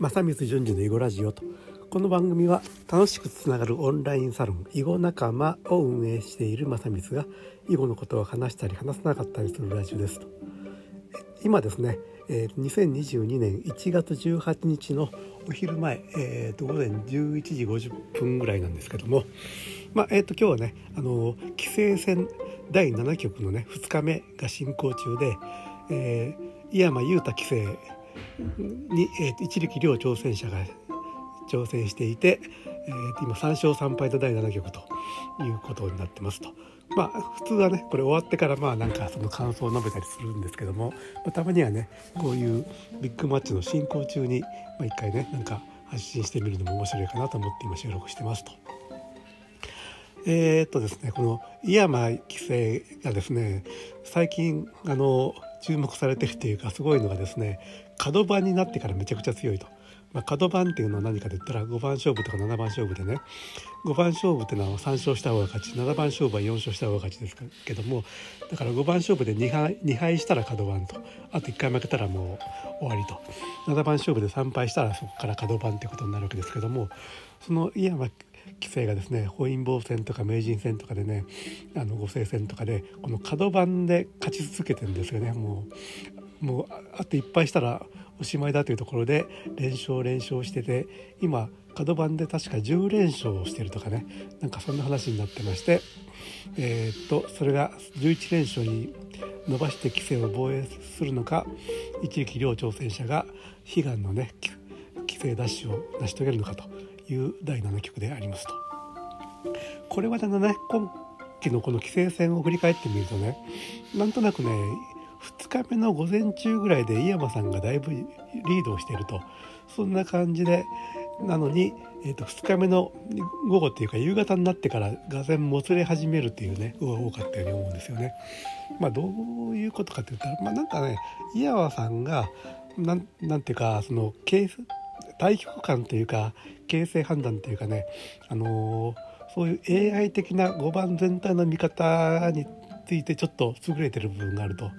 正光淳二の囲碁ラジオと。この番組は楽しくつながるオンラインサロン囲碁仲間を運営している正光が囲碁のことを話したり話さなかったりするラジオですと。今ですね、2022年1月18日のお昼前、午前11時50分ぐらいなんですけども、今日はね、棋聖戦第7局のね2日目が進行中で、井山裕太棋聖に、一力遼挑戦者が挑戦していて、今3勝3敗の第7局ということになってますと。普通はねこれ終わってからなんかその感想を述べたりするんですけども、たまにはねこういうビッグマッチの進行中に一回ねなんか発信してみるのも面白いかなと思って今収録してますと。ですね、この井山棋聖がですね最近注目されてるというかすごいのがですね、角番になってからめちゃくちゃ強いと。角番っていうのは何かで言ったら5番勝負とか7番勝負でね、5番勝負っていうのは3勝した方が勝ち、7番勝負は4勝した方が勝ちですけども、だから5番勝負で2敗したら角番と、あと1回負けたらもう終わりと、7番勝負で3敗したらそこから角番っていうことになるわけですけども、その井山棋聖がですね本因坊戦とか名人戦とかでね碁聖戦とかでこの角番で勝ち続けてるんですよね。もうあと1敗したらおしまいだというところで連勝してて、今角番で確か10連勝をしてるとかね、なんかそんな話になってまして、それが11連勝に伸ばして棋聖を防衛するのか、一力遼挑戦者が悲願のね棋聖奪取を成し遂げるのかという第7局でありますと。これまでのね今期のこの棋聖戦を振り返ってみるとね、なんとなくね2日目の午前中ぐらいで井山さんがだいぶリードをしていると、そんな感じでなのに、2日目の午後というか夕方になってからがぜんもつれ始めるっていうねが多かったように思うんですよね。どういうことかって言ったら、なんかね井山さんがなんていうかその対局観というか形勢判断というかね、そういう AI 的な碁盤全体の見方についてちょっと優れてる部分があると。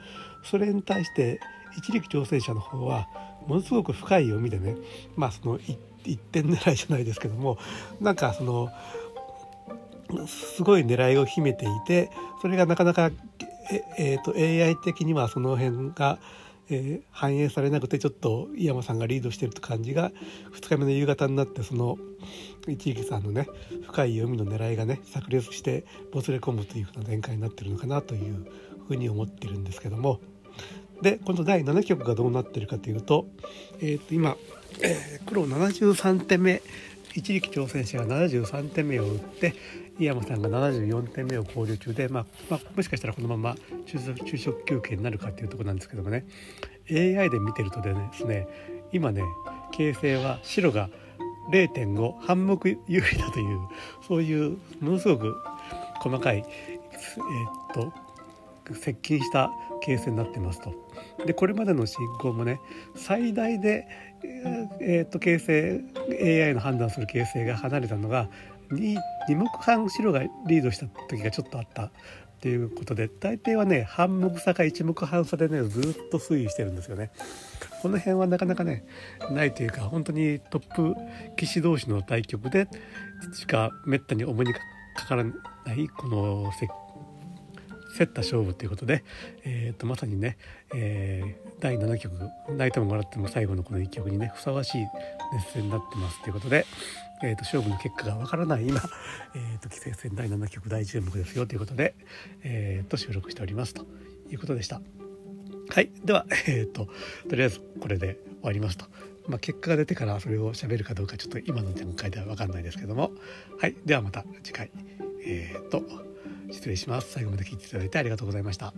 それに対して一力挑戦者の方はものすごく深い読みでね、その一点狙いじゃないですけども、なんかそのすごい狙いを秘めていて、それがなかなか、AI 的にはその辺が反映されなくてちょっと井山さんがリードしてるって感じが2日目の夕方になって、その一力さんのね深い読みの狙いがね炸裂してもつれ込むというふうな展開になってるのかなというふうに思ってるんですけども、でこの第7局がどうなってるかというと、今、黒73手目一力挑戦者が73手目を打って井山さんが74点目を考慮中で、もしかしたらこのまま昼食休憩になるかっていうところなんですけどもね、 AI で見てるとですね、今ね形勢は白が 0.5 半目有利だという、そういうものすごく細かい、接近した形勢になってますと。でこれまでの進行もね最大で、形勢 AI の判断する形勢が離れたのが2目半白がリードした時がちょっとあったということで、大抵はね半目差か1目半差でねずっと推移してるんですよね。この辺はなかなかねないというか、本当にトップ棋士同士の対局でしかめったに重にかからないこの競った勝負ということで、まさにね、第7局泣いても笑っても最後のこの1局にねふさわしい熱戦になってますということで、勝負の結果がわからない今、棋聖戦第7局大注目ですよということで、収録しておりますということでした。はい、では、とりあえずこれで終わりますと。結果が出てからそれを喋るかどうかちょっと今の段階ではわかんないですけども、はい、ではまた次回、失礼します。最後まで聞いていただいてありがとうございました。